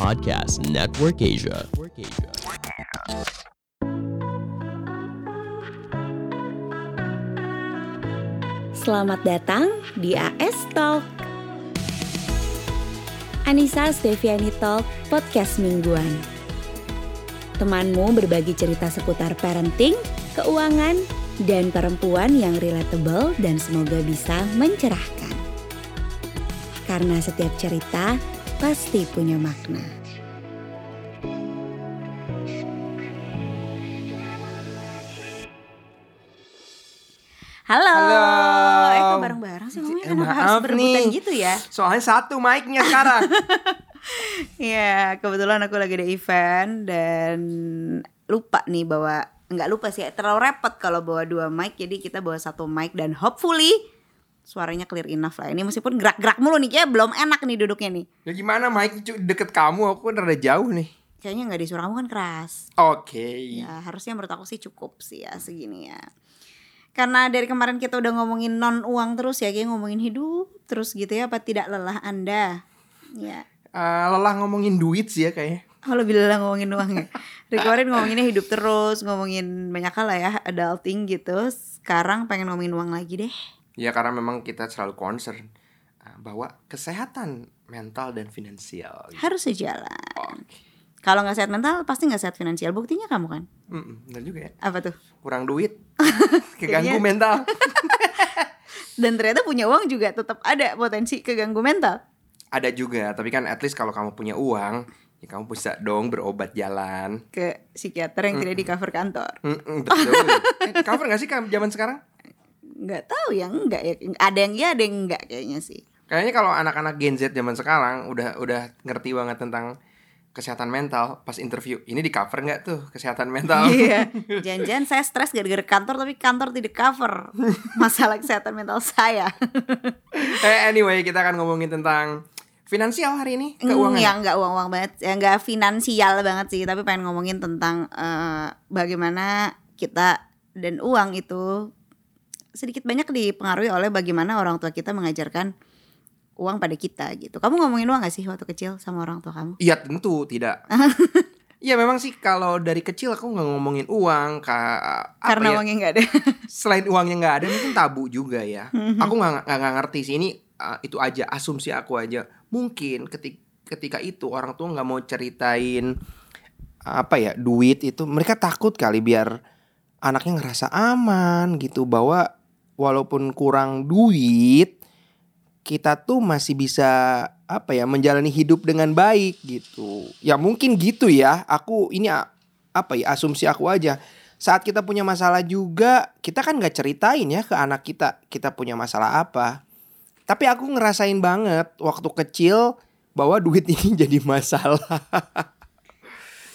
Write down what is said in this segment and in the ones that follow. Podcast Network Asia. Selamat datang di AS Talk. Anissa Stefiani Talk, podcast mingguan. Temanmu berbagi cerita seputar parenting, keuangan, dan perempuan yang relatable dan semoga bisa mencerahkan. Karena setiap cerita pasti punya makna. Halo. Kok bareng-bareng sih ngomongnya, kenapa harus berebutan gitu ya? Soalnya satu mic-nya sekarang. Ya, kebetulan aku lagi ada event dan lupa nih bawa, nggak lupa sih, terlalu repot kalau bawa dua mic. Jadi kita bawa satu mic dan hopefully suaranya clear enough lah. Ini meskipun gerak-gerak mulu nih, kayaknya belum enak nih duduknya nih. Ya gimana, Mike? Deket kamu, aku kan rada jauh nih. Kayaknya gak di suara kamu kan keras. Oke. Okay. Ya harusnya menurut aku sih cukup sih ya, segini ya. Karena dari kemarin kita udah ngomongin non-uang terus ya, kayak ngomongin hidup terus gitu ya. Apa tidak lelah Anda? Ya. Lelah ngomongin duit sih ya kayaknya. Oh, lebih lelah ngomongin uang ya. Kemarin ngomonginnya hidup terus, ngomongin banyak hal lah ya, adulting gitu. Sekarang pengen ngomongin uang lagi deh. Ya karena memang kita selalu concern bahwa kesehatan mental dan finansial gitu harus sejalan. Okay. Kalau gak sehat mental pasti gak sehat finansial. Buktinya kamu kan? Benar juga ya. Apa tuh? Kurang duit, keganggu mental. Dan ternyata punya uang juga tetap ada potensi keganggu mental. Ada juga, tapi kan at least kalau kamu punya uang ya kamu bisa dong berobat jalan ke psikiater yang tidak di cover kantor. Betul. Cover gak sih zaman sekarang? Nggak tahu ya, enggak ya, ada yang ya ada yang enggak kayaknya sih. Kayaknya kalau anak-anak Gen Z zaman sekarang udah ngerti banget tentang kesehatan mental. Pas interview, ini di cover nggak tuh kesehatan mental? Iya. Jangan-jangan saya stres gara-gara kantor tapi kantor tidak cover masalah kesehatan mental saya. Anyway, kita akan ngomongin tentang finansial hari ini, keuangan. Ya nggak uang-uang banget, ya nggak finansial banget sih, tapi pengen ngomongin tentang bagaimana kita dan uang itu sedikit banyak dipengaruhi oleh bagaimana orang tua kita mengajarkan uang pada kita gitu. Kamu ngomongin uang gak sih waktu kecil sama orang tua kamu? Iya tentu tidak. Iya memang sih kalau dari kecil aku gak ngomongin uang karena ya, uangnya gak ada. Selain uangnya gak ada mungkin tabu juga ya. Aku gak ngerti sih ini, itu aja asumsi aku aja. Mungkin ketika itu orang tua gak mau ceritain duit itu. Mereka takut kali biar anaknya ngerasa aman gitu, bahwa walaupun kurang duit kita tuh masih bisa menjalani hidup dengan baik gitu. Ya mungkin gitu ya. Aku ini asumsi aku aja. Saat kita punya masalah juga kita kan enggak ceritain ya ke anak kita punya masalah apa. Tapi aku ngerasain banget waktu kecil bahwa duit ini jadi masalah.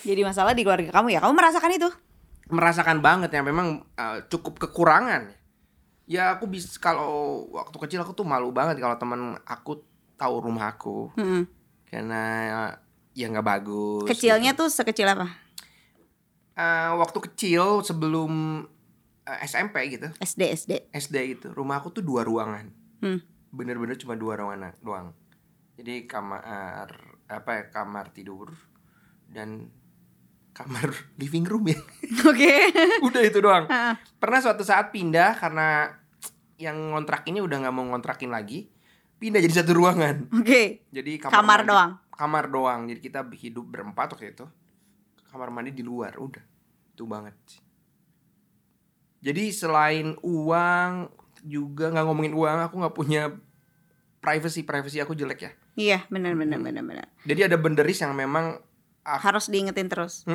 Jadi masalah di keluarga kamu ya. Kamu merasakan itu? Merasakan banget ya memang cukup kekurangan. Ya aku bisa, kalau waktu kecil aku tuh malu banget kalau teman aku tahu rumah aku. Karena ya nggak bagus. Kecilnya gitu. Tuh sekecil apa? Waktu kecil sebelum SMP gitu. SD gitu. Rumah aku tuh 2 ruangan. Bener-bener cuma 2 ruangan doang. Jadi kamar tidur dan kamar living room ya. Oke. Udah itu doang. Pernah suatu saat pindah karena yang ngontrak ini udah gak mau ngontrakin lagi. Pindah jadi 1 ruangan. Oke. Jadi kamar mandi, doang. Kamar doang. Jadi kita hidup 4 waktu itu. Kamar mandi di luar. Udah. Itu banget. Jadi selain uang juga gak ngomongin uang. Aku gak punya privacy aku jelek ya. Iya benar. Jadi ada benderis yang memang harus diingetin terus.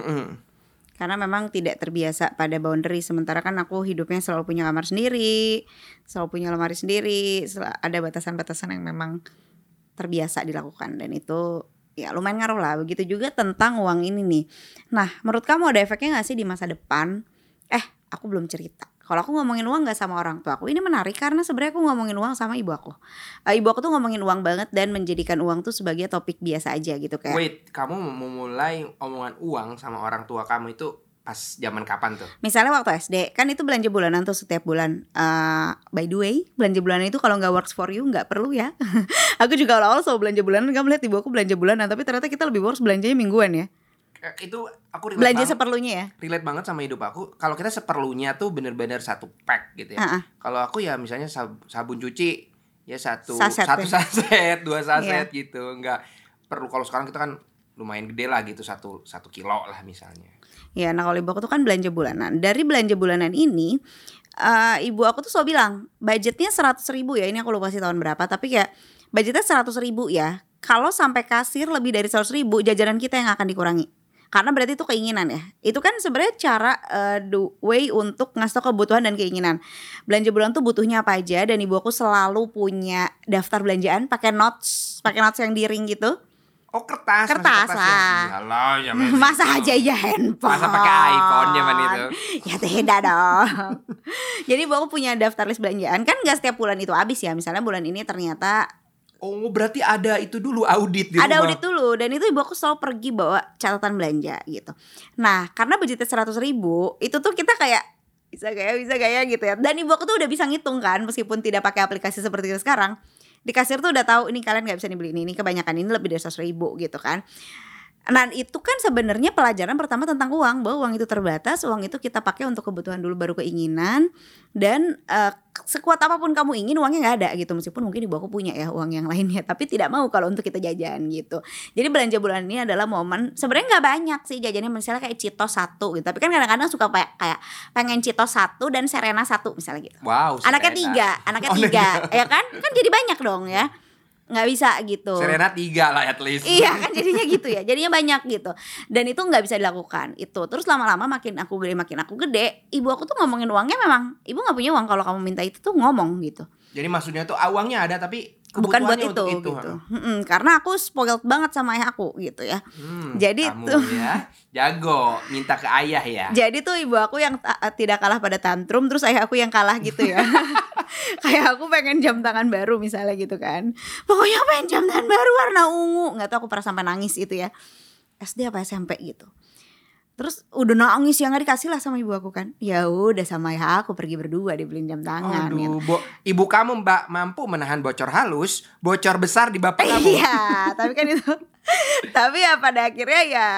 Karena memang tidak terbiasa pada boundary. Sementara kan aku hidupnya selalu punya kamar sendiri, selalu punya lemari sendiri. Ada batasan-batasan yang memang terbiasa dilakukan. Dan itu ya lumayan ngaruh lah. Begitu juga tentang uang ini nih. Nah menurut kamu ada efeknya gak sih di masa depan? Aku belum cerita. Kalau aku ngomongin uang gak sama orang tua aku. Ini menarik karena sebenarnya aku ngomongin uang sama ibu aku. Ibu aku tuh ngomongin uang banget dan menjadikan uang tuh sebagai topik biasa aja gitu kayak. Wait, kamu memulai omongan uang sama orang tua kamu itu Pas zaman kapan tuh? Misalnya waktu SD, kan itu belanja bulanan tuh setiap bulan. By the way, belanja bulanan itu kalau gak works for you gak perlu ya. Aku juga awal-awal selalu belanja bulanan, gak melihat ibu aku belanja bulanan. Tapi ternyata kita lebih works belanjanya mingguan ya. Itu aku relate belanja banget, seperlunya ya. Relate banget sama hidup aku. Kalau kita seperlunya tuh bener-bener satu pack gitu ya. Kalau aku ya misalnya sabun cuci ya satu saset, dua saset yeah. gitu. Gak perlu, kalau sekarang kita kan lumayan gede lah gitu, satu kilo lah misalnya. Ya, nah kalau ibu aku tuh kan belanja bulanan. Dari belanja bulanan ini ibu aku tuh selalu bilang budgetnya 100 ribu ya. Ini aku lupa sih tahun berapa, tapi kayak budgetnya 100 ribu ya. Kalau sampai kasir lebih dari 100 ribu, jajanan kita yang akan dikurangi. Karena berarti itu keinginan ya. Itu kan sebenarnya cara the way untuk ngasih tau kebutuhan dan keinginan. Belanja bulanan tuh butuhnya apa aja. Dan ibu aku selalu punya daftar belanjaan pakai notes yang di-ring gitu. Oh kertas lah. Yalah, ya masa aja ya handphone. Masa pakai iPhone zaman itu. Ya tidak dong. Jadi aku punya daftar list belanjaan. Kan gak setiap bulan itu habis ya. Misalnya bulan ini ternyata. Oh berarti ada itu dulu audit di rumah. Ada audit dulu. Dan itu ibu aku selalu pergi bawa catatan belanja gitu. Nah karena budgetnya 100 ribu, itu tuh kita kayak bisa gaya gitu ya. Dan ibu aku tuh udah bisa ngitung kan, meskipun tidak pakai aplikasi seperti kita sekarang. Di kasir tuh udah tahu ini kalian nggak bisa dibeli ini kebanyakan, ini lebih dari 100 ribu gitu kan. Nah itu kan sebenarnya pelajaran pertama tentang uang, bahwa uang itu terbatas, uang itu kita pakai untuk kebutuhan dulu baru keinginan. Dan sekuat apapun kamu ingin, uangnya nggak ada gitu, meskipun mungkin ibu aku punya ya uang yang lainnya, tapi tidak mau kalau untuk kita jajan gitu. Jadi belanja bulan ini adalah momen sebenarnya nggak banyak sih jajannya, misalnya kayak Cheetos 1 gitu, tapi kan kadang-kadang suka kayak pengen Cheetos 1 dan Serena 1 misalnya gitu. Wow, anaknya tiga, ya kan jadi banyak dong ya. Gak bisa gitu. Serena 3 lah at least. Iya kan jadinya gitu ya. Jadinya banyak gitu. Dan itu gak bisa dilakukan itu. Terus lama-lama makin aku gede, ibu aku tuh ngomongin uangnya memang, ibu gak punya uang kalau kamu minta itu tuh ngomong gitu. Jadi maksudnya tuh uangnya ada tapi bukan buat itu. Karena aku spoiled banget sama ayah aku gitu ya. Jadi kamu tuh ya jago minta ke ayah ya. Jadi tuh ibu aku yang tidak kalah pada tantrum, terus ayah aku yang kalah gitu ya. Kayak aku pengen jam tangan baru misalnya gitu kan. Pokoknya aku pengen jam tangan baru warna ungu. Gak tau aku pernah sampai nangis itu ya, SD apa SMP gitu. Terus udah nangis ya gak dikasih lah sama ibu aku kan. Ya udah sama ya aku pergi berdua dibeliin jam tangan. Aduh, gitu. Ibu kamu mbak mampu menahan bocor halus, bocor besar di bapak kamu. Iya tapi kan itu. Tapi ya pada akhirnya ya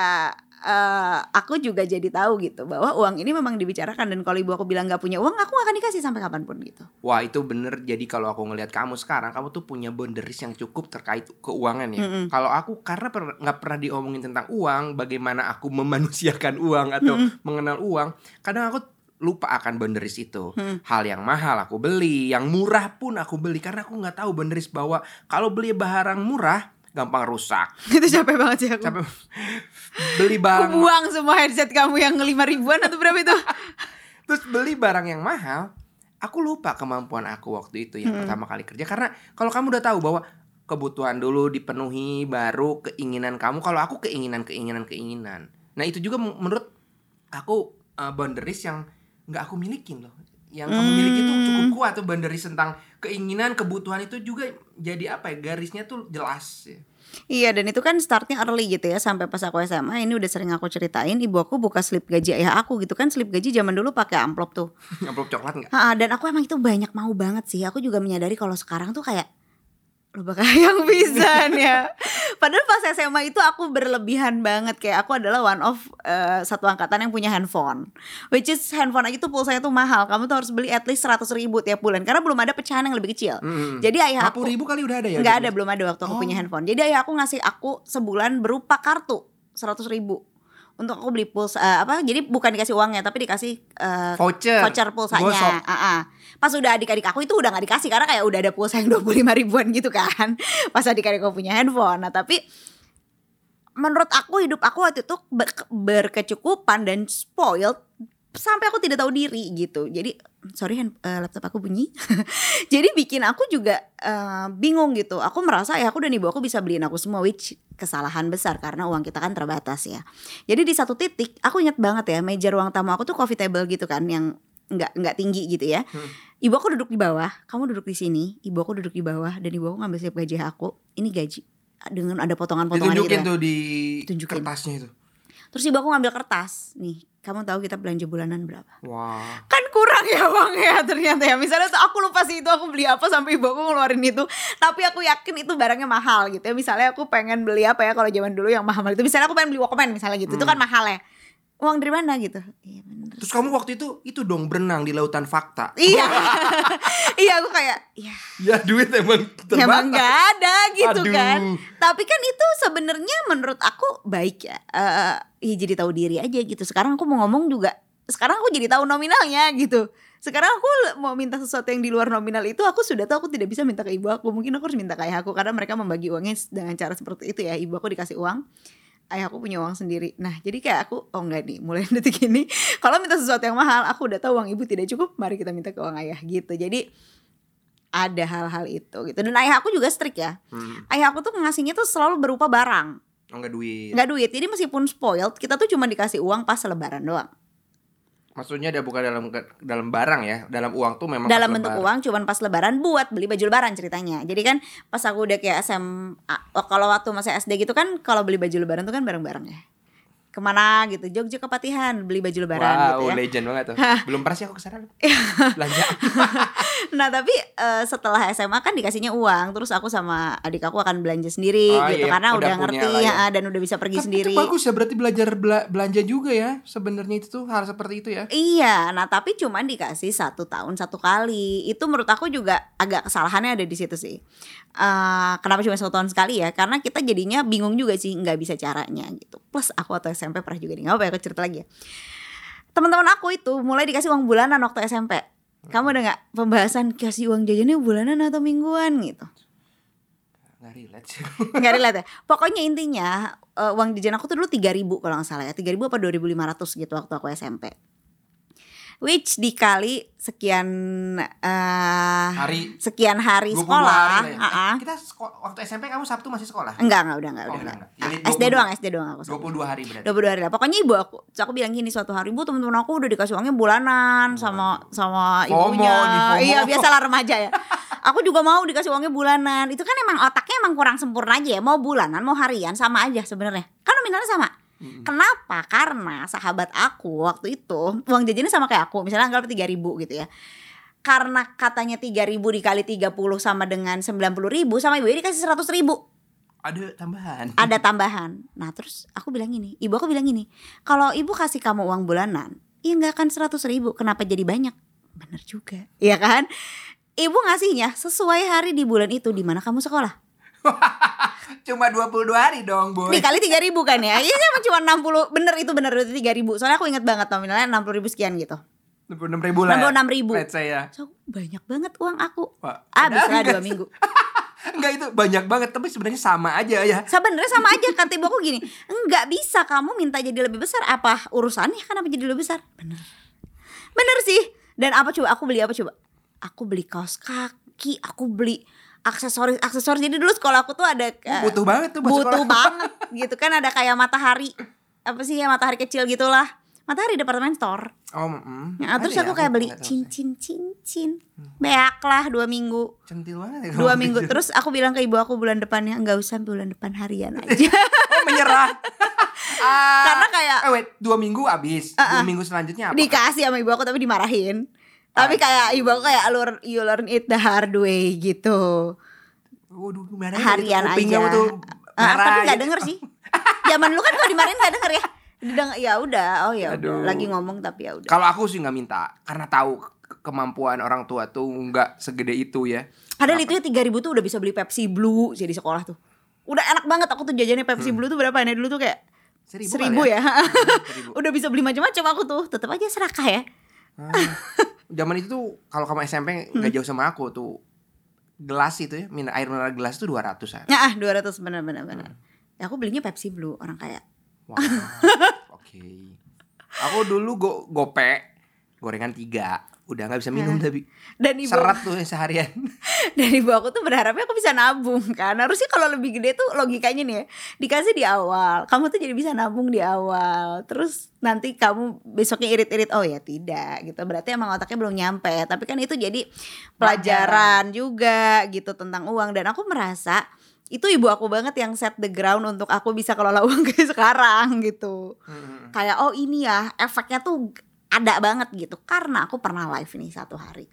aku juga jadi tahu gitu bahwa uang ini memang dibicarakan. Dan kalau ibu aku bilang gak punya uang, aku gak akan dikasih sampai kapanpun gitu. Wah itu bener. Jadi kalau aku ngelihat kamu sekarang, kamu tuh punya boundaries yang cukup terkait keuangan ya. Kalau aku karena gak pernah diomongin tentang uang, bagaimana aku memanusiakan uang atau mengenal uang, kadang aku lupa akan boundaries itu. Hal yang mahal aku beli, yang murah pun aku beli, karena aku gak tahu boundaries bahwa kalau beli barang murah gampang rusak. Itu capek banget sih aku. Capek. Beli barang. Buang semua headset kamu yang 5 ribuan atau berapa itu. Terus beli barang yang mahal, aku lupa kemampuan aku waktu itu yang pertama kali kerja. Karena kalau kamu udah tahu bahwa kebutuhan dulu dipenuhi baru keinginan kamu. Kalau aku keinginan. Nah itu juga menurut aku boundaries yang nggak aku milikin loh. Yang kamu miliki itu cukup kuat tuh boundaries tentang keinginan, kebutuhan itu juga jadi apa ya, garisnya tuh jelas ya. Iya dan itu kan startnya early gitu ya. Sampai pas aku SMA ini udah sering aku ceritain, ibu aku buka slip gaji ayah aku gitu kan. Slip gaji zaman dulu pakai amplop tuh. Amplop coklat gak? Dan aku emang itu banyak mau banget sih. Aku juga menyadari kalau sekarang tuh kayak lu bakal yang bisa ya. Padahal pas SMA itu aku berlebihan banget. Kayak aku adalah one of satu angkatan yang punya handphone, which is handphone aja tuh pulsanya tuh mahal. Kamu tuh harus beli at least 100 ribu tiap bulan, karena belum ada pecahan yang lebih kecil. Jadi ayah aku 40 ribu kali udah ada ya? Gak ada, belum ada waktu aku punya handphone. Jadi ayah aku ngasih aku sebulan berupa kartu 100 ribu untuk aku beli pulsa jadi bukan dikasih uangnya tapi dikasih voucher pulsanya. Pas udah adik-adik aku itu udah gak dikasih, karena kayak udah ada pulsa yang 25 ribuan gitu kan pas adik-adik aku punya handphone. Nah tapi menurut aku hidup aku waktu itu berkecukupan dan spoiled sampai aku tidak tahu diri gitu. Jadi sorry laptop aku bunyi. Jadi bikin aku juga bingung gitu. Aku merasa ya aku dan ibu aku bisa beliin aku semua, which kesalahan besar karena uang kita kan terbatas ya. Jadi di satu titik aku ingat banget ya, meja ruang tamu aku tuh coffee table gitu kan, yang enggak tinggi gitu ya. Ibu aku duduk di bawah, kamu duduk di sini, ibu aku duduk di bawah, dan ibu aku ngambil slip gaji aku. Ini gaji dengan ada potongan-potongan gitu. Ditunjukin tuh di kertasnya itu. Terus ibu aku ngambil kertas nih, kamu tahu kita belanja bulanan berapa? Wow. Kan kurang ya bang ya ternyata ya. Misalnya aku lupa sih itu aku beli apa sampai ibu aku ngeluarin itu. Tapi aku yakin itu barangnya mahal gitu ya. Misalnya aku pengen beli apa ya, kalau zaman dulu yang mahal itu. Misalnya aku pengen beli Walkman misalnya gitu. Itu kan mahal ya. Uang dari mana gitu? Iya bener. Terus kamu waktu itu dong berenang di lautan fakta. Iya. Iya aku kayak ya duit emang terbatas. Emang gak ada gitu. Aduh. Kan. Tapi kan itu sebenarnya menurut aku baik ya. Ya jadi tahu diri aja gitu. Sekarang aku mau ngomong juga. Sekarang aku jadi tahu nominalnya gitu. Sekarang aku mau minta sesuatu yang di luar nominal itu, aku sudah tahu aku tidak bisa minta ke ibu aku. Mungkin aku harus minta ke ayah aku. Karena mereka membagi uangnya dengan cara seperti itu ya. Ibu aku dikasih uang, ayah aku punya uang sendiri. Nah jadi kayak aku, oh enggak nih, mulai detik ini kalau minta sesuatu yang mahal, aku udah tahu uang ibu tidak cukup, mari kita minta ke uang ayah gitu. Jadi ada hal-hal itu gitu. Dan ayah aku juga strict ya. Ayah aku tuh ngasihnya tuh selalu berupa barang, Enggak duit. Jadi meskipun spoiled, kita tuh cuma dikasih uang pas lebaran doang. Maksudnya dia bukan dalam barang ya, dalam uang tuh memang dalam bentuk lebaran. Uang cuman pas lebaran buat beli baju lebaran ceritanya. Jadi kan pas aku udah kayak SMA, kalau waktu masih SD gitu kan, kalau beli baju lebaran tuh kan bareng-bareng ya. Kemana gitu, Jogja ke Patihan beli baju lebaran. Wow, gitu ya. Wow, legend banget tuh. Belum pernah sih aku kesana. Belanja. Nah tapi setelah SMA kan dikasihnya uang. Terus aku sama adik aku akan belanja sendiri gitu iya, karena udah ngerti ya, dan udah bisa pergi tapi sendiri. Itu bagus ya, berarti belajar belanja juga ya. Sebenarnya itu tuh hal seperti itu ya. Iya, nah tapi cuman dikasih 1 tahun 1 kali. Itu menurut aku juga agak kesalahannya ada di situ sih. Kenapa cuma 1 tahun sekali ya? Karena kita jadinya bingung juga sih, nggak bisa caranya gitu. Plus aku atau SMP pernah juga nih, nggak apa-apa aku cerita lagi ya. Teman-teman aku itu mulai dikasih uang bulanan waktu SMP. Kamu ada nggak pembahasan kasih uang jajannya bulanan atau mingguan gitu? Nggak relate sih. Nggak relate ya. Pokoknya intinya uang jajan aku tuh dulu 3.000 kalau nggak salah ya, 3.000 apa 2.500 gitu waktu aku SMP. Which dikali sekian hari, sekian hari sekolah. Hari kita waktu SMP kamu Sabtu masih sekolah? Enggak, udah. SD doang aku. 22 hari berarti. 22 hari lah. Pokoknya ibu aku, aku bilang gini suatu hari, "Bu, teman-teman aku udah dikasih uangnya bulanan sama ibunya." Iya, biasalah remaja ya. Aku juga mau dikasih uangnya bulanan. Itu kan emang otaknya emang kurang sempurna aja ya. Mau bulanan, mau harian sama aja sebenarnya. Kan nominalnya sama. Kenapa? Karena sahabat aku waktu itu uang jajannya sama kayak aku. Misalnya anggap 3.000 gitu ya. Karena katanya 3.000 dikali 30 sama dengan 90.000, sama ibu dikasih 100.000. Ada tambahan. Nah terus aku bilang gini, ibu aku bilang gini, "Kalau ibu kasih kamu uang bulanan, ya gak akan 100.000, kenapa jadi banyak?" Bener juga, iya kan? Ibu ngasihnya sesuai hari di bulan itu di mana kamu sekolah. Cuma 22 hari dong, Boy. Dikali 3.000 kan ya. Iya cuma 60. Bener itu 3.000. Soalnya aku inget banget nominalnya 60.000 sekian gitu. 66.000 lah. 66.000. Let's say ya. So, banyak banget uang aku. Habislah 2 minggu. Enggak itu banyak banget, tapi sebenarnya sama aja ya. Sebenarnya sama aja kan, tiba aku gini. Enggak bisa kamu minta jadi lebih besar, apa urusannya kenapa jadi lebih besar? Bener sih. Dan apa coba aku beli apa coba? Aku beli kaos kaki, aku beli aksesoris. Jadi dulu sekolah aku tuh ada butuh banget gitu kan, ada kayak matahari apa sih ya, matahari kecil gitulah, matahari department store. Nah, terus aku kayak beli cincin beak lah 2 minggu. Centil banget ya, 2 minggu jujur. Terus aku bilang ke ibu aku bulan depannya, "Nggak usah, bulan depan harian aja." Menyerah. Karena kayak 2 minggu habis, 2 minggu selanjutnya apa? Dikasih sama ibu aku tapi dimarahin. Tapi kayak ibu aku kayak you learn it the hard way gitu. Waduh, gimana ya? Harian aja. Tapi gak denger sih. Zaman lu kan kalau dimarahin gak denger ya. Ya udah, lagi ngomong tapi ya udah. Kalau aku sih gak minta, karena tahu kemampuan orang tua tuh gak segede itu ya. Padahal itu ya 3.000 tuh udah bisa beli Pepsi Blue sih di sekolah tuh. Udah enak banget aku tuh jajannya Pepsi Blue tuh berapa ya dulu tuh kayak 1.000 ya. Udah bisa beli macam-macam aku tuh. Tetap aja serakah ya. Zaman itu tuh kalau kamu SMP gak jauh sama aku tuh, gelas itu ya, air mineral gelas tuh 200-an. Ya 200 benar. Ya aku belinya Pepsi Blue, orang kaya. Wow. Oke. Aku dulu gorengan 3. udah nggak bisa minum tapi seret tuh seharian. Dan ibu aku tuh berharapnya aku bisa nabung kan. Harusnya kalau lebih gede tuh logikanya nih ya, dikasih di awal, kamu tuh jadi bisa nabung di awal. Terus nanti kamu besoknya irit-irit, oh ya tidak gitu. Berarti emang otaknya belum nyampe. Tapi kan itu jadi pelajaran juga gitu tentang uang. Dan aku merasa itu ibu aku banget yang set the ground untuk aku bisa kelola uang kayak sekarang gitu. Kayak oh ini ya efeknya tuh ada banget gitu. Karena aku pernah live nih satu hari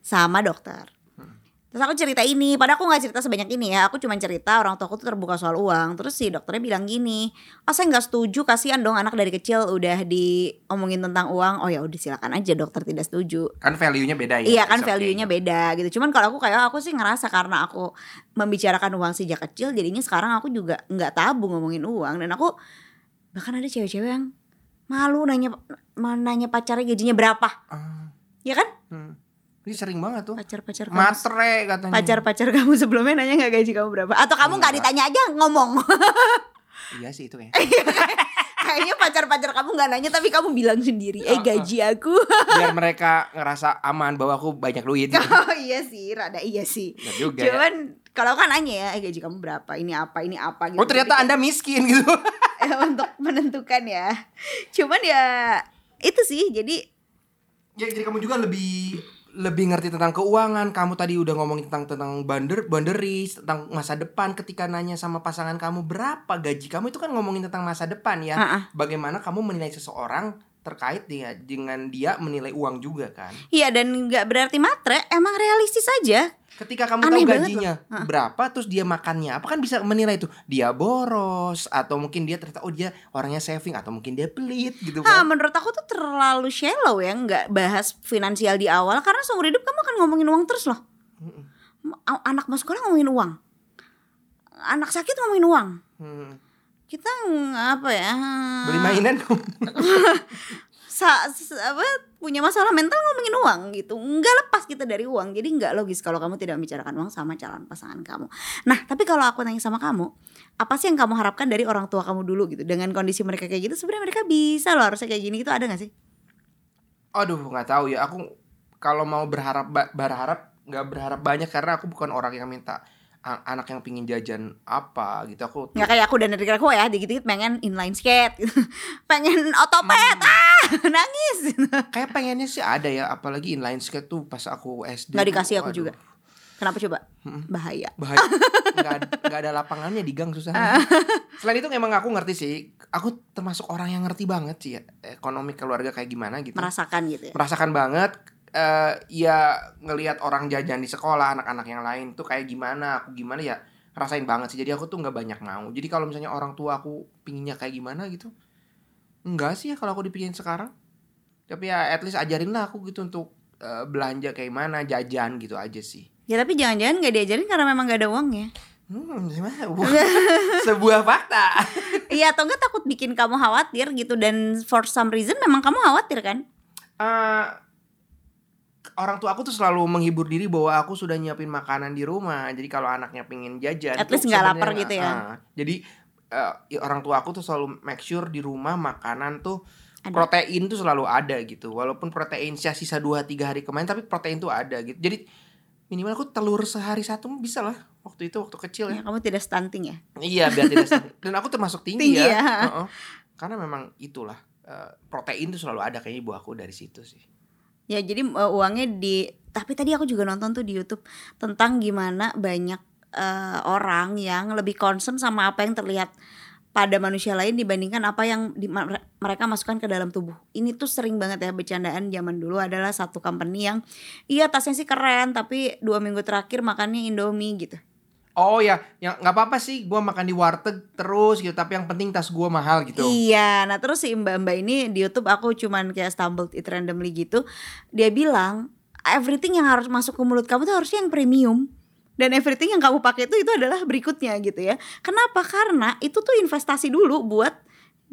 sama dokter. Terus aku cerita ini, padahal aku gak cerita sebanyak ini ya. Aku cuma cerita orang tua aku tuh terbuka soal uang. Terus si dokternya bilang gini, oh saya gak setuju, kasihan dong anak dari kecil udah diomongin tentang uang. Oh ya udah silakan aja, dokter tidak setuju. Kan value-nya beda ya. Iya kan value-nya beda gitu. Cuman kalau aku kayak aku sih ngerasa karena aku membicarakan uang sejak kecil, jadinya sekarang aku juga gak tabu ngomongin uang. Dan aku bahkan ada cewek-cewek yang malu nanya pacarnya gajinya berapa. Ya kan? Ini sering banget tuh. Pacar-pacar kamu. Matre katanya. Pacar-pacar kamu sebelumnya nanya gak gaji kamu berapa? Atau kamu gak ditanya aja ngomong? Iya sih itu kayaknya. Kayaknya pacar-pacar kamu gak nanya tapi kamu bilang sendiri, gaji aku. Biar mereka ngerasa aman bahwa aku banyak duit. Oh iya sih, rada iya sih. Juga, cuman ya, kalau kan nanya ya, gaji kamu berapa? Ini apa? Gitu. Oh ternyata jadi, Anda miskin gitu. Untuk menentukan ya. Cuman ya itu sih jadi kamu juga lebih ngerti tentang keuangan. Kamu tadi udah ngomongin tentang boundary, tentang masa depan. Ketika nanya sama pasangan kamu berapa gaji kamu, itu kan ngomongin tentang masa depan ya. Bagaimana kamu menilai seseorang terkait dengan dia menilai uang juga kan. Iya, dan gak berarti matre, emang realistis aja. Ketika kamu tahu gajinya berapa, terus dia makannya apa, kan bisa menilai tuh dia boros atau mungkin dia ternyata oh dia orangnya saving atau mungkin dia pelit gitu. Menurut aku tuh terlalu shallow ya nggak bahas finansial di awal, karena seumur hidup kamu akan ngomongin uang terus loh. Anak masuk sekolah ngomongin uang, anak sakit ngomongin uang. Kita apa ya? Beli mainan dong. Punya masalah mental ngomongin uang gitu. Nggak lepas kita dari uang. Jadi nggak logis kalau kamu tidak membicarakan uang sama calon pasangan kamu. Nah tapi kalau aku nanya sama kamu, apa sih yang kamu harapkan dari orang tua kamu dulu gitu, dengan kondisi mereka kayak gitu, sebenarnya mereka bisa loh harusnya kayak gini gitu, ada nggak sih? Aduh nggak tahu ya. Aku kalau mau berharap nggak berharap banyak, karena aku bukan orang yang minta anak yang pingin jajan apa gitu. Aku nggak kayak aku dan adik aku ya, dikit-dikit pengen inline skate gitu. Pengen otopet nangis gitu. Kayak pengennya sih ada ya, apalagi inline skate tuh pas aku SD nggak dikasih aku juga. Kenapa coba? Bahaya nggak ada lapangannya di gang, susah. Selain itu emang aku ngerti sih, aku termasuk orang yang ngerti banget sih ya ekonomi keluarga kayak gimana gitu. Merasakan gitu ya, merasakan banget. Ya ngelihat orang jajan di sekolah, anak-anak yang lain tuh kayak gimana, aku gimana ya rasain banget sih. Jadi aku tuh nggak banyak mau. Jadi kalau misalnya orang tua aku pinginnya kayak gimana gitu, enggak sih ya kalau aku dipingin sekarang. Tapi ya at least ajarin lah aku gitu untuk belanja kayak mana, jajan gitu aja sih. Ya tapi jangan-jangan nggak diajarin karena memang nggak ada uangnya. Sebuah fakta. Iya atau nggak takut bikin kamu khawatir gitu, dan for some reason memang kamu khawatir kan? Orang tua aku tuh selalu menghibur diri bahwa aku sudah nyiapin makanan di rumah. Jadi kalau anaknya pengen jajan, at least nggak lapar gitu ya. Jadi orang tua aku tuh selalu make sure di rumah makanan tuh ada. Protein tuh selalu ada gitu. Walaupun protein sisa 2-3 hari kemarin, tapi protein tuh ada gitu. Jadi minimal aku telur sehari 1 bisa lah. Waktu itu waktu kecil ya. Kamu tidak stunting ya? Iya biar tidak stunting. Dan aku termasuk tinggi ya. Karena memang itulah protein tuh selalu ada, kayaknya ibu aku dari situ sih. Ya jadi uangnya tapi tadi aku juga nonton tuh di YouTube tentang gimana banyak orang yang lebih concern sama apa yang terlihat pada manusia lain dibandingkan apa yang mereka masukkan ke dalam tubuh. Ini tuh sering banget ya bercandaan zaman dulu, adalah satu company yang iya tasnya sih keren tapi 2 minggu terakhir makannya Indomie gitu. Oh ya, nggak apa-apa sih, gue makan di warteg terus gitu. Tapi yang penting tas gue mahal gitu. Iya, nah terus si mbak-mbak ini di YouTube, aku cuman kayak stumbled it randomly gitu. Dia bilang, everything yang harus masuk ke mulut kamu tuh harusnya yang premium. Dan everything yang kamu pakai itu adalah berikutnya gitu ya. Kenapa? Karena itu tuh investasi dulu buat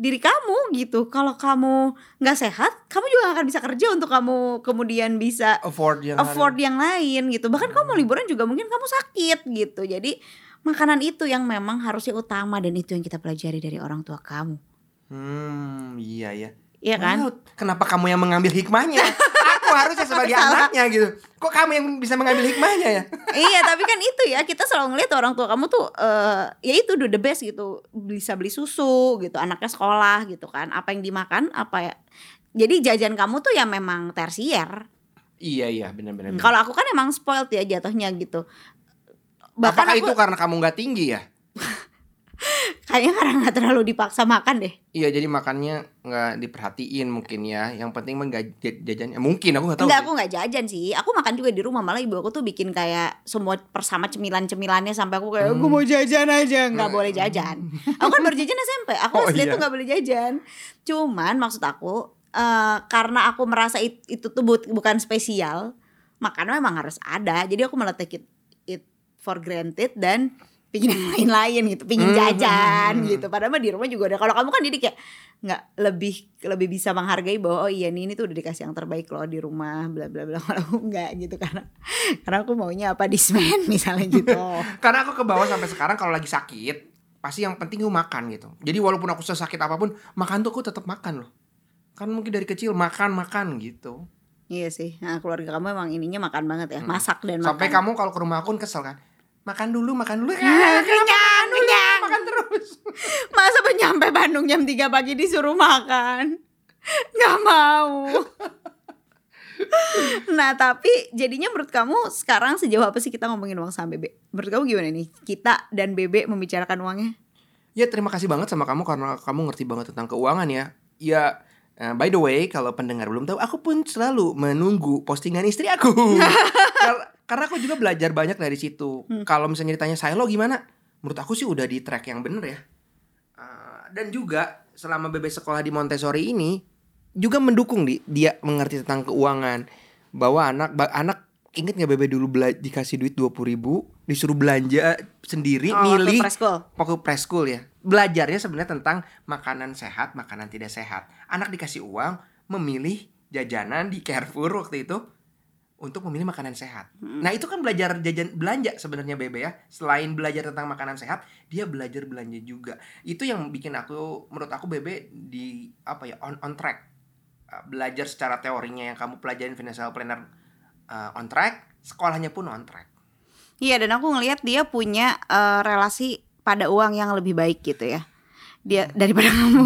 diri kamu gitu. Kalau kamu nggak sehat, kamu juga nggak akan bisa kerja untuk kamu kemudian bisa afford yang lain gitu. Bahkan kamu mau liburan juga mungkin kamu sakit gitu. Jadi makanan itu yang memang harusnya utama, dan itu yang kita pelajari dari orang tua kamu. Iya kan? Kenapa kamu yang mengambil hikmahnya? Aku kamu harusnya sebagai anaknya gitu. Kok kamu yang bisa mengambil hikmahnya ya? Iya, tapi kan itu ya, kita selalu ngeliat orang tua kamu tuh ya itu do the best gitu. Bisa beli susu gitu, anaknya sekolah gitu kan. Apa yang dimakan, apa ya. Jadi jajan kamu tuh ya memang tersier. Iya, benar-benar. Kalau aku kan emang spoiled ya jatuhnya gitu. Bahkan apakah itu karena kamu gak tinggi ya? Kayaknya karena gak terlalu dipaksa makan deh. Iya, jadi makannya gak diperhatiin mungkin ya. Yang penting jajan mungkin, aku gak tahu. Enggak, aku gak jajan sih. Aku makan juga di rumah. Malah ibu aku tuh bikin kayak semua persama cemilan-cemilannya. Sampai aku kayak, aku mau jajan aja. Gak boleh jajan. Aku kan baru jajan SMP. Aku asli tuh gak boleh jajan. Cuman maksud aku karena aku merasa itu tuh bukan spesial. Makanan memang harus ada. Jadi aku malah take it for granted dan pingin lain-lain gitu, pingin jajan gitu. Padahal mah di rumah juga ada. Kalau kamu kan didik ya nggak lebih bisa menghargai bahwa oh iya nih ini tuh udah dikasih yang terbaik loh di rumah, bla bla bla. Kalau aku nggak gitu karena aku maunya apa dismen misalnya gitu. Karena aku ke bawah sampai sekarang kalau lagi sakit pasti yang penting aku makan gitu. Jadi walaupun aku sesakit apapun makan tuh aku tetap makan loh. Kan mungkin dari kecil makan gitu. Iya sih. Nah, keluarga kamu emang ininya makan banget ya, masak dan makan. Sampai kamu kalau ke rumah aku kesel kan. Makan dulu kenyang. Makan terus. Masa nyampe Bandung jam 3 pagi disuruh makan, gak mau. Nah tapi jadinya menurut kamu sekarang sejauh apa sih kita ngomongin uang sama Bebe? Menurut kamu gimana nih kita dan Bebe membicarakan uangnya? Ya terima kasih banget sama kamu karena kamu ngerti banget tentang keuangan ya. Ya by the way kalau pendengar belum tahu, aku pun selalu menunggu postingan istri aku. Karena aku juga belajar banyak dari situ. Kalau misalnya ditanya Silo gimana? Menurut aku sih udah di track yang bener ya. Dan juga selama Bebe sekolah di Montessori ini juga mendukung dia mengerti tentang keuangan. Bahwa anak inget gak Bebe dulu dikasih duit 20.000, disuruh belanja sendiri, milih waktu preschool ya. Belajarnya sebenarnya tentang makanan sehat, makanan tidak sehat. Anak dikasih uang memilih jajanan di Carrefour waktu itu untuk memilih makanan sehat. Nah itu kan belajar belanja sebenarnya Bebe ya. Selain belajar tentang makanan sehat, dia belajar belanja juga. Itu yang bikin menurut aku Bebe di on track. Belajar secara teorinya yang kamu pelajarin financial planner on track, sekolahnya pun on track. Iya, dan aku ngelihat dia punya relasi pada uang yang lebih baik gitu ya. Dia daripada kamu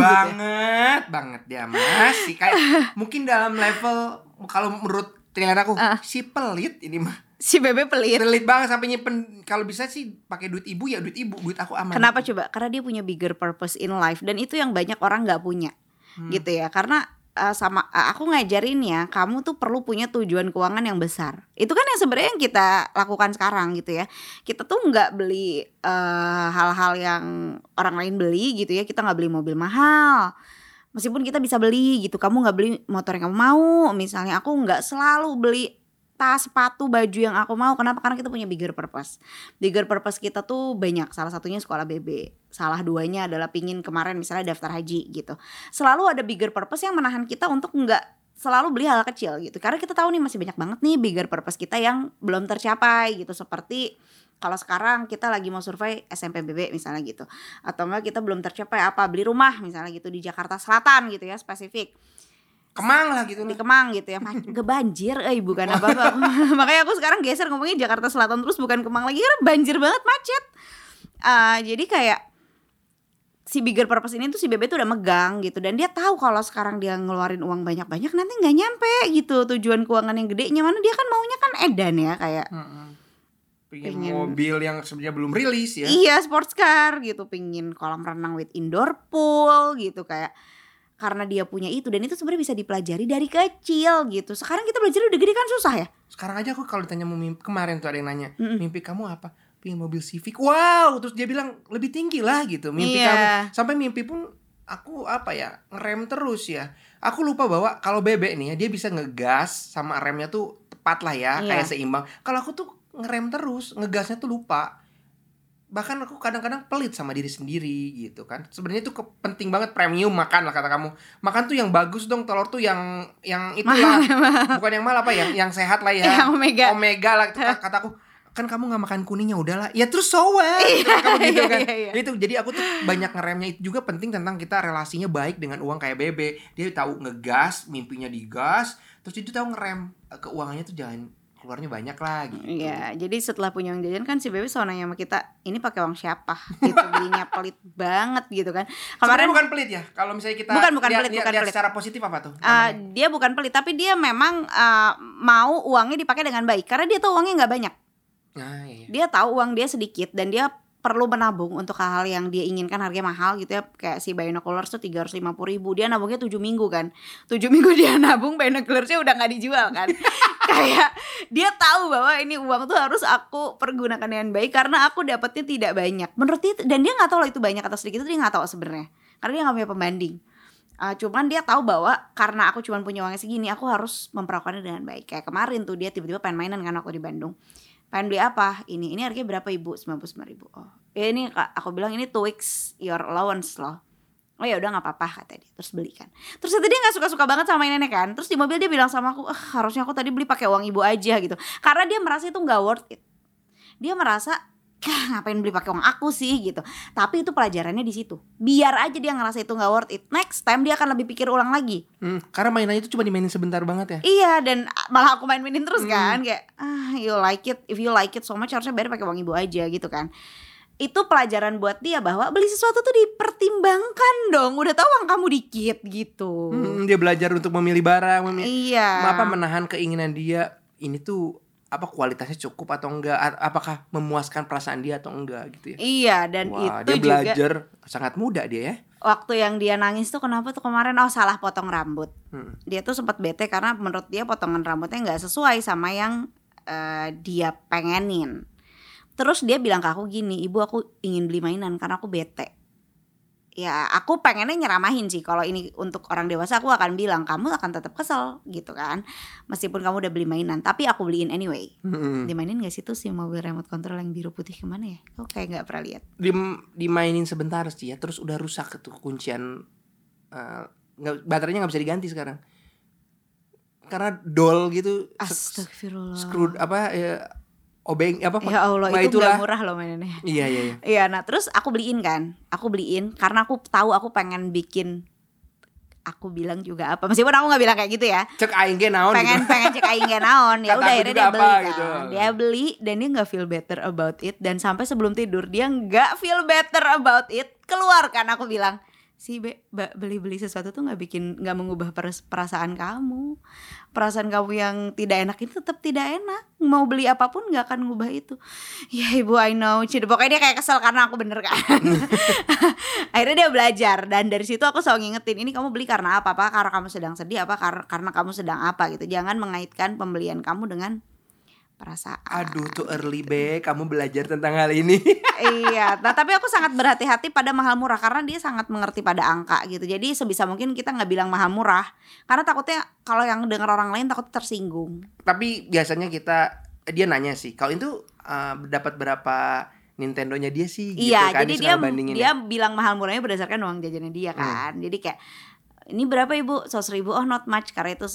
banget dia masih kayak mungkin dalam level kalau menurut ternyata aku si pelit ini mah. Si Bebe pelit banget sampai nyimpen. Kalau bisa sih pakai duit ibu ya duit aku aman. Kenapa coba? Karena dia punya bigger purpose in life dan itu yang banyak orang nggak punya, gitu ya. Karena aku ngajarin ya, kamu tuh perlu punya tujuan keuangan yang besar. Itu kan yang sebenarnya yang kita lakukan sekarang gitu ya. Kita tuh nggak beli hal-hal yang orang lain beli gitu ya. Kita nggak beli mobil mahal. Meskipun kita bisa beli gitu, kamu gak beli motor yang kamu mau. Misalnya aku gak selalu beli tas, sepatu, baju yang aku mau. Kenapa? Karena kita punya bigger purpose. Bigger purpose kita tuh banyak. Salah satunya sekolah Bebe. Salah duanya adalah pingin kemarin misalnya daftar haji gitu. Selalu ada bigger purpose yang menahan kita untuk gak selalu beli hal kecil gitu. Karena kita tahu nih masih banyak banget nih bigger purpose kita yang belum tercapai gitu. Seperti kalau sekarang kita lagi mau survei SMPBB misalnya gitu. Atau enggak kita belum tercapai apa, beli rumah misalnya gitu di Jakarta Selatan gitu ya, spesifik Kemang lah gitu. Di Kemang gitu ya. Banjir, bukan apa-apa. Makanya aku sekarang geser ngomongin Jakarta Selatan terus bukan Kemang lagi karena banjir banget, macet. Jadi kayak si bigger purpose ini tuh si Bebe tuh udah megang gitu. Dan dia tahu kalau sekarang dia ngeluarin uang banyak-banyak nanti gak nyampe gitu. Tujuan keuangan yang gedenya mana, dia kan maunya kan edan ya kayak pingin mobil yang sebenarnya belum rilis ya. Iya, sports car gitu, pingin kolam renang with indoor pool gitu kayak. Karena dia punya itu dan itu sebenarnya bisa dipelajari dari kecil gitu. Sekarang kita belajar udah gede kan susah ya. Sekarang aja aku kalau ditanya kemarin tuh ada yang nanya, mimpi kamu apa? Pingin mobil Civic. Wow, terus dia bilang lebih tinggi lah gitu mimpi kamu. Sampai mimpi pun aku ngerem terus ya. Aku lupa bahwa kalau Bebe nih ya, dia bisa ngegas sama remnya tuh tepat lah ya, kayak seimbang. Kalau aku tuh ngerem terus, ngegasnya tuh lupa. Bahkan aku kadang-kadang pelit sama diri sendiri gitu kan. Sebenarnya itu penting banget, premium makan lah kata kamu. Makan tuh yang bagus dong, telur tuh yang itu lah. Bukan yang mahal, yang sehat lah ya. Omega lah kata aku. kan kamu nggak makan kuningnya udahlah ya terus so what kamu gitu kan itu jadi aku tuh banyak ngeremnya. Itu juga penting tentang kita relasinya baik dengan uang kayak Bebe, dia tahu ngegas mimpinya digas, terus dia tahu ngerem keuangannya tuh jangan keluarnya banyak lagi. Gitu. Iya, jadi setelah punya uang jajan kan si Bebe selalu nanya sama kita, ini pakai uang siapa? Gitu belinya pelit banget gitu kan. Kemarin sebenarnya bukan pelit ya. Kalau misalnya kita bukan pelit. Secara positif apa tuh? Dia bukan pelit, tapi dia memang mau uangnya dipakai dengan baik karena dia tahu uangnya enggak banyak. Nah, iya. Dia tahu uang dia sedikit dan dia perlu menabung untuk hal-hal yang dia inginkan harganya mahal gitu ya. Kayak si binoculars tuh 350 ribu, dia nabungnya 7 minggu kan. 7 minggu dia nabung, binocularsnya udah gak dijual kan. Kayak dia tahu bahwa ini uang tuh harus aku pergunakan dengan baik karena aku dapatnya tidak banyak menurut dia, dan dia gak tahu loh itu banyak atau sedikit, itu dia gak tahu sebenarnya karena dia gak punya pembanding. Cuman dia tahu bahwa karena aku cuma punya uangnya segini, aku harus memperlakukannya dengan baik. Kayak kemarin tuh dia tiba-tiba pengen mainan kan waktu di Bandung. Pengen beli apa? Ini harganya berapa ibu? 99 ribu. Oh, ya ini aku bilang ini Twix your allowance loh. Oh ya udah nggak apa-apa kata dia. Terus beli kan. Terus tadi dia nggak suka-suka banget sama mainannya kan. Terus di mobil dia bilang sama aku, harusnya aku tadi beli pakai uang ibu aja gitu. Karena dia merasa itu nggak worth it. Dia merasa ngapain beli pakai uang aku sih gitu. Tapi itu pelajarannya di situ. Biar aja dia ngerasa itu nggak worth it. Next time dia akan lebih pikir ulang lagi. Karena mainannya itu cuma dimainin sebentar banget ya. Iya, dan malah aku main-mainin terus kan. Kayak you like it, if you like it so much harusnya biar pakai uang ibu aja gitu kan. Itu pelajaran buat dia bahwa beli sesuatu tuh dipertimbangkan dong. Udah tahu uang kamu dikit gitu. Dia belajar untuk memilih barang, menahan keinginan dia. Ini tuh apa kualitasnya cukup atau enggak? Apakah memuaskan perasaan dia atau enggak gitu ya? Iya, dan wah, itu dia belajar juga, sangat muda dia ya. Waktu yang dia nangis tuh kenapa tuh kemarin? Oh, salah potong rambut. Dia tuh sempat bete karena menurut dia potongan rambutnya enggak sesuai sama yang dia pengenin. Terus dia bilang ke aku gini, ibu aku ingin beli mainan karena aku bete. Ya aku pengennya nyeramahin sih, kalau ini untuk orang dewasa aku akan bilang kamu akan tetap kesel gitu kan. Meskipun kamu udah beli mainan, tapi aku beliin anyway. Dimainin gak sih tuh si mobil remote control yang biru putih kemana ya? Kok kayak gak pernah lihat. Dimainin sebentar sih ya, terus udah rusak tuh kuncian. Baterainya gak bisa diganti sekarang. Karena doll gitu. Astagfirullah. Screw apa ya. Obeng apa? Ya Allah, itu udah murah loh mainannya. Iya. Iya, nah terus aku beliin kan. Aku beliin karena aku tahu aku pengen bikin. Aku bilang juga apa? Meskipun aku enggak bilang kayak gitu ya. Cek aing ge naon. Pengen cek aing ge naon. Ya udah akhirnya dia beli kan. Gitu. Dia beli dan dia enggak feel better about it, dan sampai sebelum tidur dia enggak feel better about it. Keluar kan aku bilang, "Si Be, beli-beli sesuatu tuh enggak mengubah perasaan kamu. Perasaan kamu yang tidak enak itu tetap tidak enak. Mau beli apapun gak akan ngubah itu." Ya ibu, I know. Pokoknya dia kayak kesel karena aku bener kan. Akhirnya dia belajar. Dan dari situ aku selalu ngingetin, ini kamu beli karena apa? Karena kamu sedang sedih apa? Karena kamu sedang apa gitu. Jangan mengaitkan pembelian kamu dengan perasaan. Aduh tuh early Be, kamu belajar tentang hal ini. Iya, nah, tapi aku sangat berhati-hati pada mahal murah karena dia sangat mengerti pada angka gitu. Jadi sebisa mungkin kita nggak bilang mahal murah karena takutnya kalau yang dengar orang lain takut tersinggung. Tapi biasanya dia nanya sih, kalau itu dapat berapa Nintendonya dia sih gitu. Iya, kan? Jadi dia bilang mahal murahnya berdasarkan uang jajannya dia kan. Jadi kayak, ini berapa ibu? 100 ribu. Oh not much, karena itu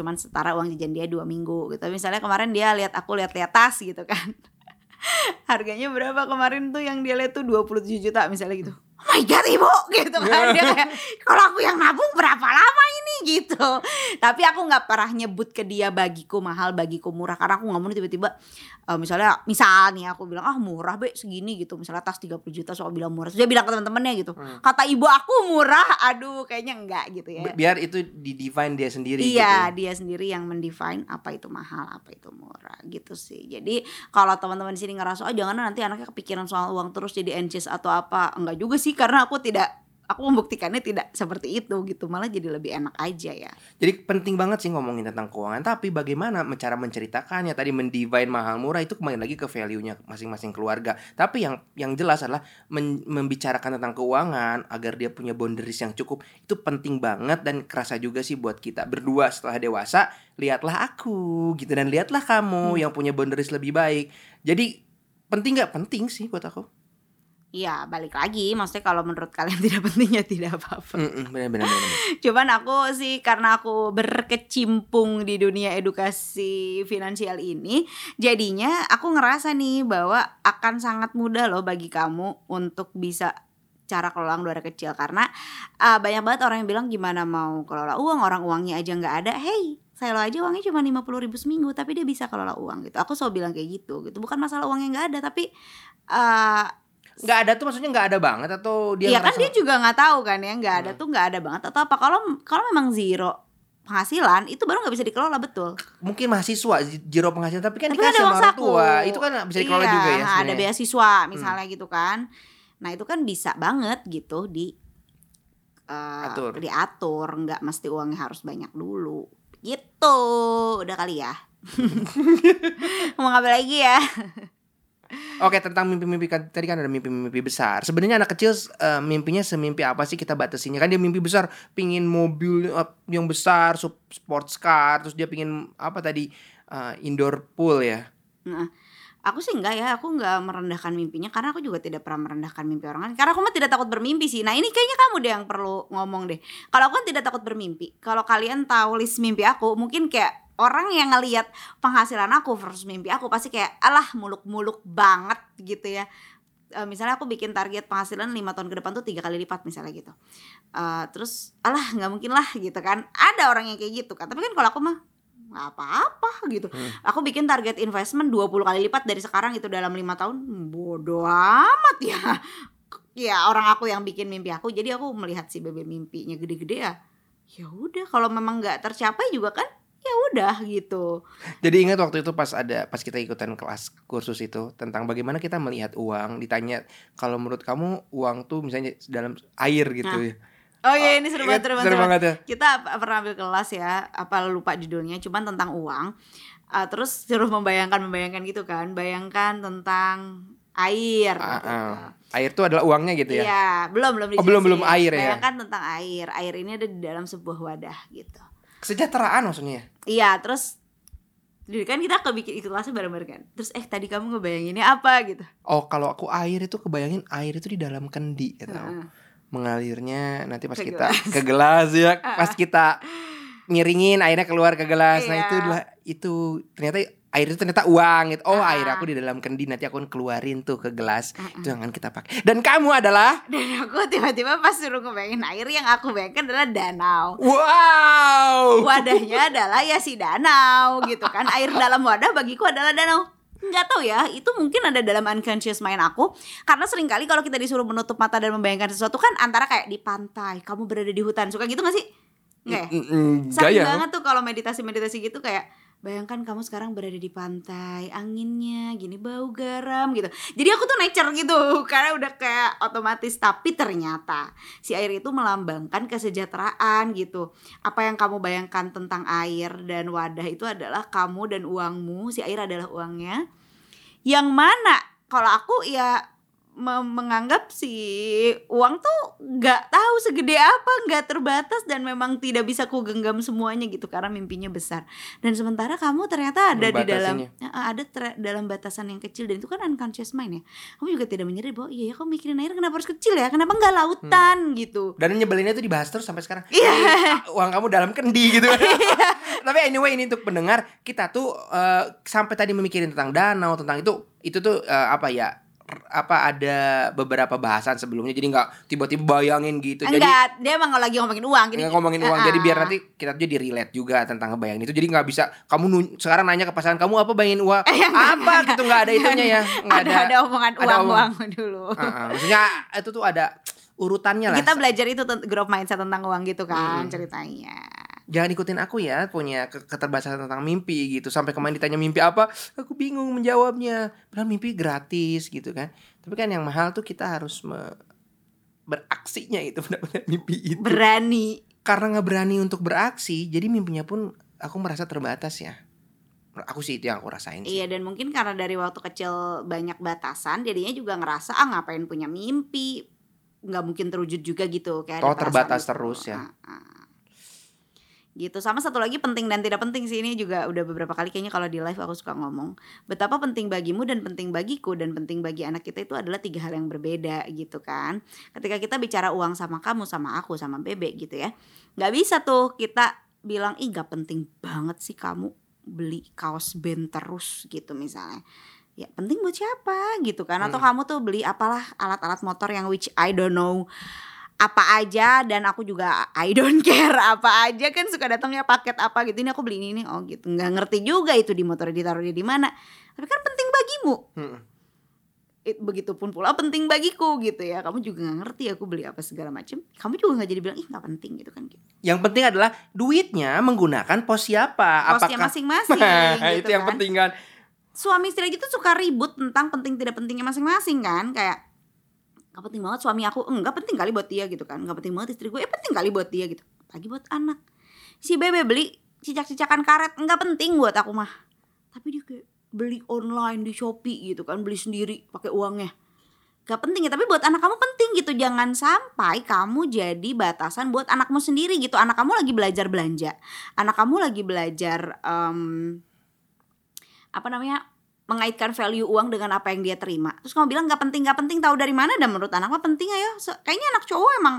cuman setara uang jajan dia 2 minggu gitu. Misalnya kemarin dia lihat tas gitu kan. Harganya berapa kemarin tuh yang dia lihat tuh 27 juta misalnya gitu. Oh my god ibu gitu kan. Dia kayak, kalau aku yang nabung berapa lama ini gitu. Tapi aku gak parah nyebut ke dia bagiku mahal, bagiku murah. Karena aku gak mau tiba-tiba misalnya aku bilang murah Be segini gitu. Misalnya tas 30 juta soal bilang murah. Terus dia bilang ke teman-temannya gitu. Kata ibu aku murah. Aduh kayaknya enggak gitu ya. Biar itu di-define dia sendiri. Iya gitu. Dia sendiri yang mendefine apa itu mahal, apa itu murah gitu sih. Jadi kalau teman-teman di sini ngerasa jangan nanti anaknya kepikiran soal uang terus jadi anxious atau apa. Enggak juga sih, karena aku membuktikannya tidak seperti itu gitu. Malah jadi lebih enak aja ya. Jadi penting banget sih ngomongin tentang keuangan, tapi bagaimana cara menceritakannya. Tadi mendivine mahal murah itu kembali lagi ke value-nya masing-masing keluarga. Tapi yang jelas adalah membicarakan tentang keuangan agar dia punya boundaries yang cukup. Itu penting banget dan kerasa juga sih buat kita berdua setelah dewasa. Lihatlah aku gitu dan lihatlah kamu yang punya boundaries lebih baik. Jadi penting gak? Penting sih buat aku. Iya, balik lagi. Maksudnya kalau menurut kalian tidak penting ya tidak apa-apa. Benar. Cuman aku sih karena aku berkecimpung di dunia edukasi finansial ini, jadinya aku ngerasa nih bahwa akan sangat mudah loh bagi kamu untuk bisa cara kelola uang dari kecil. Karena banyak banget orang yang bilang gimana mau kelola uang, orang uangnya aja gak ada. Hey, saya lo aja uangnya cuma 50.000 seminggu tapi dia bisa kelola uang gitu. Aku selalu bilang kayak gitu. Bukan masalah uangnya gak ada, tapi nggak ada tuh maksudnya nggak ada banget atau dia ya ngerasa... kan dia juga nggak tahu kan ya nggak ada tuh nggak ada banget atau apa. Kalau memang zero penghasilan itu baru nggak bisa dikelola. Betul, mungkin mahasiswa zero penghasilan tapi dikasih sama orang tua itu kan bisa dikelola iya, juga ya sebenarnya. Ada beasiswa misalnya gitu kan, nah itu kan bisa banget gitu diatur nggak mesti uangnya harus banyak dulu gitu. Udah kali ya. Mau ngapain lagi ya? Oke, tentang mimpi-mimpi tadi kan ada mimpi-mimpi besar. Sebenarnya anak kecil mimpinya semimpi apa sih kita batasinya? Kan dia mimpi besar, pingin mobil yang besar, sports car, terus dia pingin apa tadi indoor pool ya. Nah, aku sih enggak ya, aku enggak merendahkan mimpinya karena aku juga tidak pernah merendahkan mimpi orang lain. Karena aku mah tidak takut bermimpi sih. Nah, ini kayaknya kamu deh yang perlu ngomong deh. Kalau aku kan tidak takut bermimpi. Kalau kalian tahu list mimpi aku, mungkin kayak orang yang ngelihat penghasilan aku versus mimpi aku pasti kayak alah muluk-muluk banget gitu ya. Misalnya aku bikin target penghasilan 5 tahun ke depan tuh 3 kali lipat misalnya gitu. Terus alah gak mungkin lah gitu kan. Ada orang yang kayak gitu kan. Tapi kan kalau aku mah gak apa-apa gitu. Aku bikin target investment 20 kali lipat dari sekarang itu dalam 5 tahun. Bodoh amat ya. Ya orang aku yang bikin mimpi aku. Jadi aku melihat si bebe mimpinya gede-gede ya. Ya udah kalau memang gak tercapai juga kan. Ya udah gitu. Jadi ingat waktu itu pas kita ikutan kelas kursus itu tentang bagaimana kita melihat uang, ditanya kalau menurut kamu uang tuh misalnya dalam air gitu ya. Oh iya, ini seru banget ya. Kita pernah ambil kelas ya, apa lupa judulnya, cuman tentang uang. Terus suruh membayangkan gitu kan, bayangkan tentang air. Air itu adalah uangnya gitu ya. Iya, belum dijelasin. Oh, belum air ya. Bayangkan tentang air. Air ini ada di dalam sebuah wadah gitu. Kesejahteraan maksudnya. Iya, terus kan kita ikut kelasnya bareng-bareng kan. Terus tadi kamu ngebayanginnya apa gitu. Oh, kalau aku air itu kebayangin air itu di dalam kendi gitu. Mengalirnya nanti pas kita ke gelas ya. Pas kita miringin airnya keluar ke gelas. Nah, itu ternyata air itu ternyata uang gitu. Oh, air aku di dalam kendi nanti aku keluarin tuh ke gelas. Itu yang akan kita pakai. Dan kamu adalah? Dan aku tiba-tiba pas suruh ngebayangin air yang aku bayangkan adalah danau. Wow. Wadahnya adalah ya si danau gitu kan. Air dalam wadah bagiku adalah danau. Nggak tahu ya, itu mungkin ada dalam unconscious mind aku. Karena seringkali kalau kita disuruh menutup mata dan membayangkan sesuatu kan antara kayak di pantai, kamu berada di hutan. Suka gitu nggak sih? Nggak ya? Sering banget tuh kalau meditasi-meditasi gitu kayak bayangkan kamu sekarang berada di pantai, anginnya gini bau garam gitu. Jadi aku tuh nature gitu karena udah kayak otomatis. Tapi ternyata si air itu melambangkan kesejahteraan gitu. Apa yang kamu bayangkan tentang air dan wadah itu adalah kamu dan uangmu. Si air adalah uangnya. Yang mana kalau aku ya menganggap si uang tuh gak tahu segede apa, gak terbatas dan memang tidak bisa ku genggam semuanya gitu karena mimpinya besar. Dan sementara kamu ternyata ada di dalam dalam batasan yang kecil dan itu kan unconscious mind ya. Kamu juga tidak menyadari bahwa iya kamu mikirin air kenapa harus kecil ya, kenapa gak lautan gitu. Dan nyebelinnya tuh dibahas terus sampai sekarang. Uang kamu dalam kendi gitu. Tapi anyway ini untuk pendengar kita tuh sampai tadi memikirin tentang danau, tentang itu tuh ada beberapa bahasan sebelumnya. Jadi gak tiba-tiba bayangin gitu. Enggak, jadi, dia emang lagi ngomongin uang jadi, ngomongin uang, jadi biar nanti kita jadi relate juga tentang ngebayangin itu. Jadi gak bisa kamu sekarang nanya ke pasangan kamu apa bayangin uang apa gitu, gak ada itunya ya. Ada omongan uang dulu. Maksudnya itu tuh ada urutannya lah. Kita belajar itu growth mindset tentang uang gitu kan ceritanya. Jangan ikutin aku ya, punya keterbatasan tentang mimpi gitu. Sampai kemarin ditanya mimpi apa, aku bingung menjawabnya. Padahal mimpi gratis gitu kan. Tapi kan yang mahal tuh kita harus beraksinya itu, benar-benar mimpi itu. Berani. Karena gak berani untuk beraksi, jadi mimpinya pun aku merasa terbatas ya. Aku sih itu yang aku rasain sih. Iya, dan mungkin karena dari waktu kecil banyak batasan, jadinya juga ngerasa ngapain punya mimpi. Gak mungkin terwujud juga gitu. Kayak terbatas terus ya. gitu. Sama satu lagi penting dan tidak penting sih, ini juga udah beberapa kali kayaknya kalau di live aku suka ngomong, betapa penting bagimu dan penting bagiku dan penting bagi anak kita itu adalah tiga hal yang berbeda gitu kan. Ketika kita bicara uang sama kamu, sama aku, sama bebek gitu ya, gak bisa tuh kita bilang, ih gak penting banget sih kamu beli kaos band terus gitu misalnya. Ya penting buat siapa gitu kan. Atau kamu tuh beli apalah alat-alat motor yang which I don't know apa aja, dan aku juga I don't care apa aja kan, suka datangnya paket apa gitu, ini aku beli ini nih, oh gitu. Nggak ngerti juga itu di motor ditaruhnya di mana, tapi kan penting bagimu. Begitupun pula penting bagiku gitu ya, kamu juga nggak ngerti aku beli apa segala macam, kamu juga nggak jadi bilang ih nggak penting gitu kan. Yang penting adalah duitnya menggunakan pos siapa, posnya masing-masing gitu itu yang kan penting kan. Suami istri gitu tuh suka ribut tentang penting tidak pentingnya masing-masing kan. Kayak gak penting banget suami aku, enggak penting kali buat dia gitu kan. Gak penting banget istri gue, penting kali buat dia gitu. Apalagi buat anak. Si Bebe beli cicak-cicakan karet, enggak penting buat aku mah. Tapi dia kayak beli online di Shopee gitu kan, beli sendiri pakai uangnya. Gak penting ya, tapi buat anak kamu penting gitu. Jangan sampai kamu jadi batasan buat anakmu sendiri gitu. Anak kamu lagi belajar belanja, anak kamu lagi belajar mengaitkan value uang dengan apa yang dia terima. Terus kamu bilang gak penting, tahu dari mana? Dan menurut anak mah penting ayo. Kayaknya anak cowok emang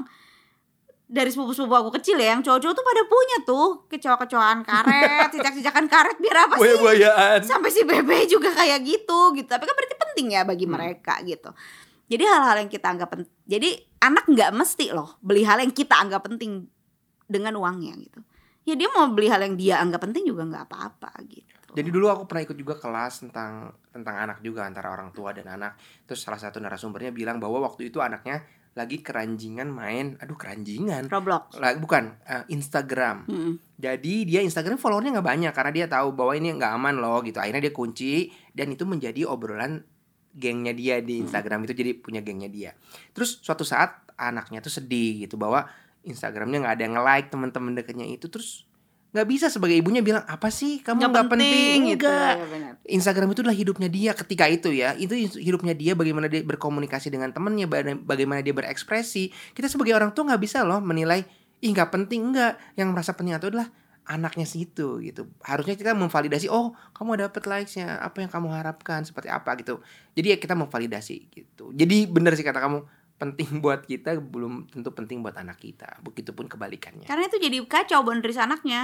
dari sepupu-sepupu aku kecil ya, yang cowok-cowok tuh pada punya tuh kecoa-kecoaan karet, cicak-cicakan karet biar apa sih? Buaya-buayaan. Sampai si Bebe juga kayak gitu. Tapi kan berarti penting ya bagi mereka gitu. Jadi hal-hal yang kita anggap penting. Jadi anak gak mesti loh beli hal yang kita anggap penting dengan uangnya gitu. Ya dia mau beli hal yang dia anggap penting juga gak apa-apa gitu. Jadi dulu aku pernah ikut juga kelas tentang anak juga, antara orang tua dan anak. Terus salah satu narasumbernya bilang bahwa waktu itu anaknya lagi keranjingan main, Roblox. Instagram. Jadi dia Instagram followernya gak banyak karena dia tahu bahwa ini gak aman loh gitu. Akhirnya dia kunci dan itu menjadi obrolan gengnya dia di Instagram. Itu jadi punya gengnya dia. Terus suatu saat anaknya tuh sedih gitu bahwa Instagramnya gak ada yang nge-like teman-teman dekatnya itu. Terus gak bisa sebagai ibunya bilang apa sih kamu gak penting gitu. Instagram itu adalah hidupnya dia ketika itu ya. Itu hidupnya dia, bagaimana dia berkomunikasi dengan temannya, bagaimana dia berekspresi. Kita sebagai orang tua gak bisa loh menilai ih gak penting, enggak. Yang merasa penting itu adalah anaknya situ gitu. Harusnya kita memvalidasi, oh kamu dapet likes-nya, apa yang kamu harapkan, seperti apa gitu. Jadi ya kita memvalidasi gitu. Jadi benar sih kata kamu, penting buat kita belum tentu penting buat anak kita. Begitupun kebalikannya. Karena itu jadi kacau boundaries anaknya.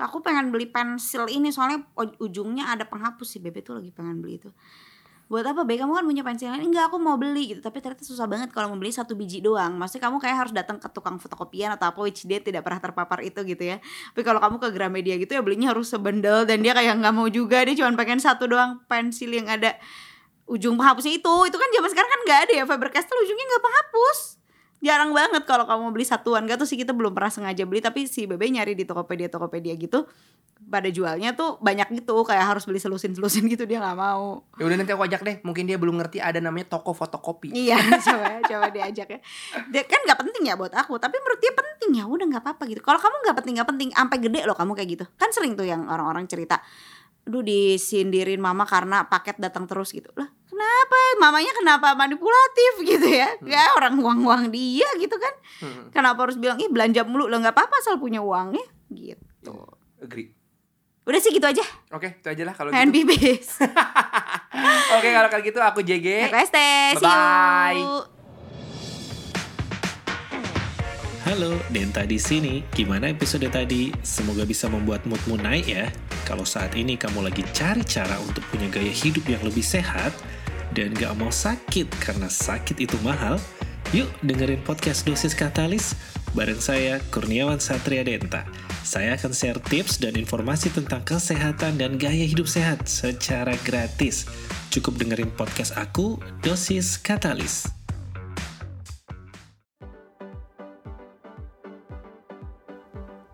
Aku pengen beli pensil ini soalnya ujungnya ada penghapus, si Bebe tuh lagi pengen beli itu. Buat apa Bebe, kamu kan punya pensil lain? Enggak, aku mau beli gitu. Tapi ternyata susah banget kalau mau beli satu biji doang. Maksudnya kamu kayak harus datang ke tukang fotokopian atau apa, which dia tidak pernah terpapar itu gitu ya. Tapi kalau kamu ke Gramedia gitu ya belinya harus sebendel, dan dia kayak gak mau juga. Dia cuma pengen satu doang pensil yang ada ujung penghapusnya itu kan zaman sekarang kan gak ada ya, Faber Castel ujungnya gak penghapus. Jarang banget kalau kamu beli satuan, gak tuh sih kita belum pernah sengaja beli. Tapi si Bebe nyari di Tokopedia gitu, pada jualnya tuh banyak gitu, kayak harus beli selusin-selusin gitu, dia gak mau. Ya udah nanti aku ajak deh, mungkin dia belum ngerti ada namanya toko fotokopi. Iya coba diajak ya. Dia kan gak penting ya buat aku, tapi menurut dia penting, ya udah gak apa-apa gitu. Kalau kamu gak penting, sampai gede loh kamu kayak gitu. Kan sering tuh yang orang-orang cerita, aduh disindirin mama karena paket datang terus gitu. Lah kenapa? Mamanya kenapa manipulatif gitu ya? Ya orang uang-uang dia gitu kan. Kenapa harus bilang ih belanja mulu? Lah gak apa-apa asal punya uangnya gitu. Agree. Udah sih gitu aja. Oke, itu aja lah kalau gitu. And bibis. Oke, kalau kayak gitu aku JG. PST. Bye. Halo, Denta di sini. Gimana episode tadi? Semoga bisa membuat moodmu naik ya. Kalau saat ini kamu lagi cari cara untuk punya gaya hidup yang lebih sehat dan gak mau sakit karena sakit itu mahal, yuk dengerin podcast Dosis Katalis bareng saya, Kurniawan Satria Denta. Saya akan share tips dan informasi tentang kesehatan dan gaya hidup sehat secara gratis. Cukup dengerin podcast aku, Dosis Katalis.